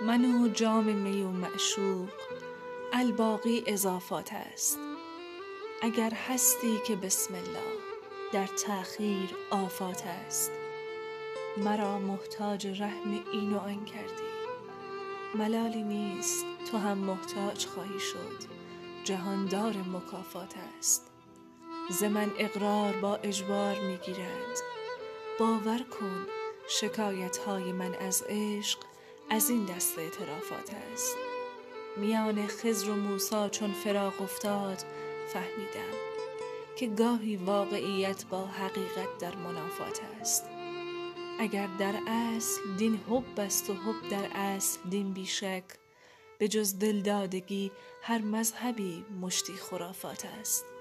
من و جام می و معشوق الباقی اضافات است. اگر هستی که بسم الله در تأخیر آفات است. مرا محتاج رحم این و آن کردی، ملالی نیست تو هم محتاج خواهی شد، جهاندار مکافات است. ز من اقرار با اجبار می گیرند، باور کن شکایت های من از عشق از این دست اعترافات است. میان خضر و موسی چون فراق افتاد فهمیدم که گاهی واقعیت با حقیقت در منافات است. اگر در اصل دین حب است و حب در اصل دین بیشک، به جز دلدادگی هر مذهبی مشتی خرافات است.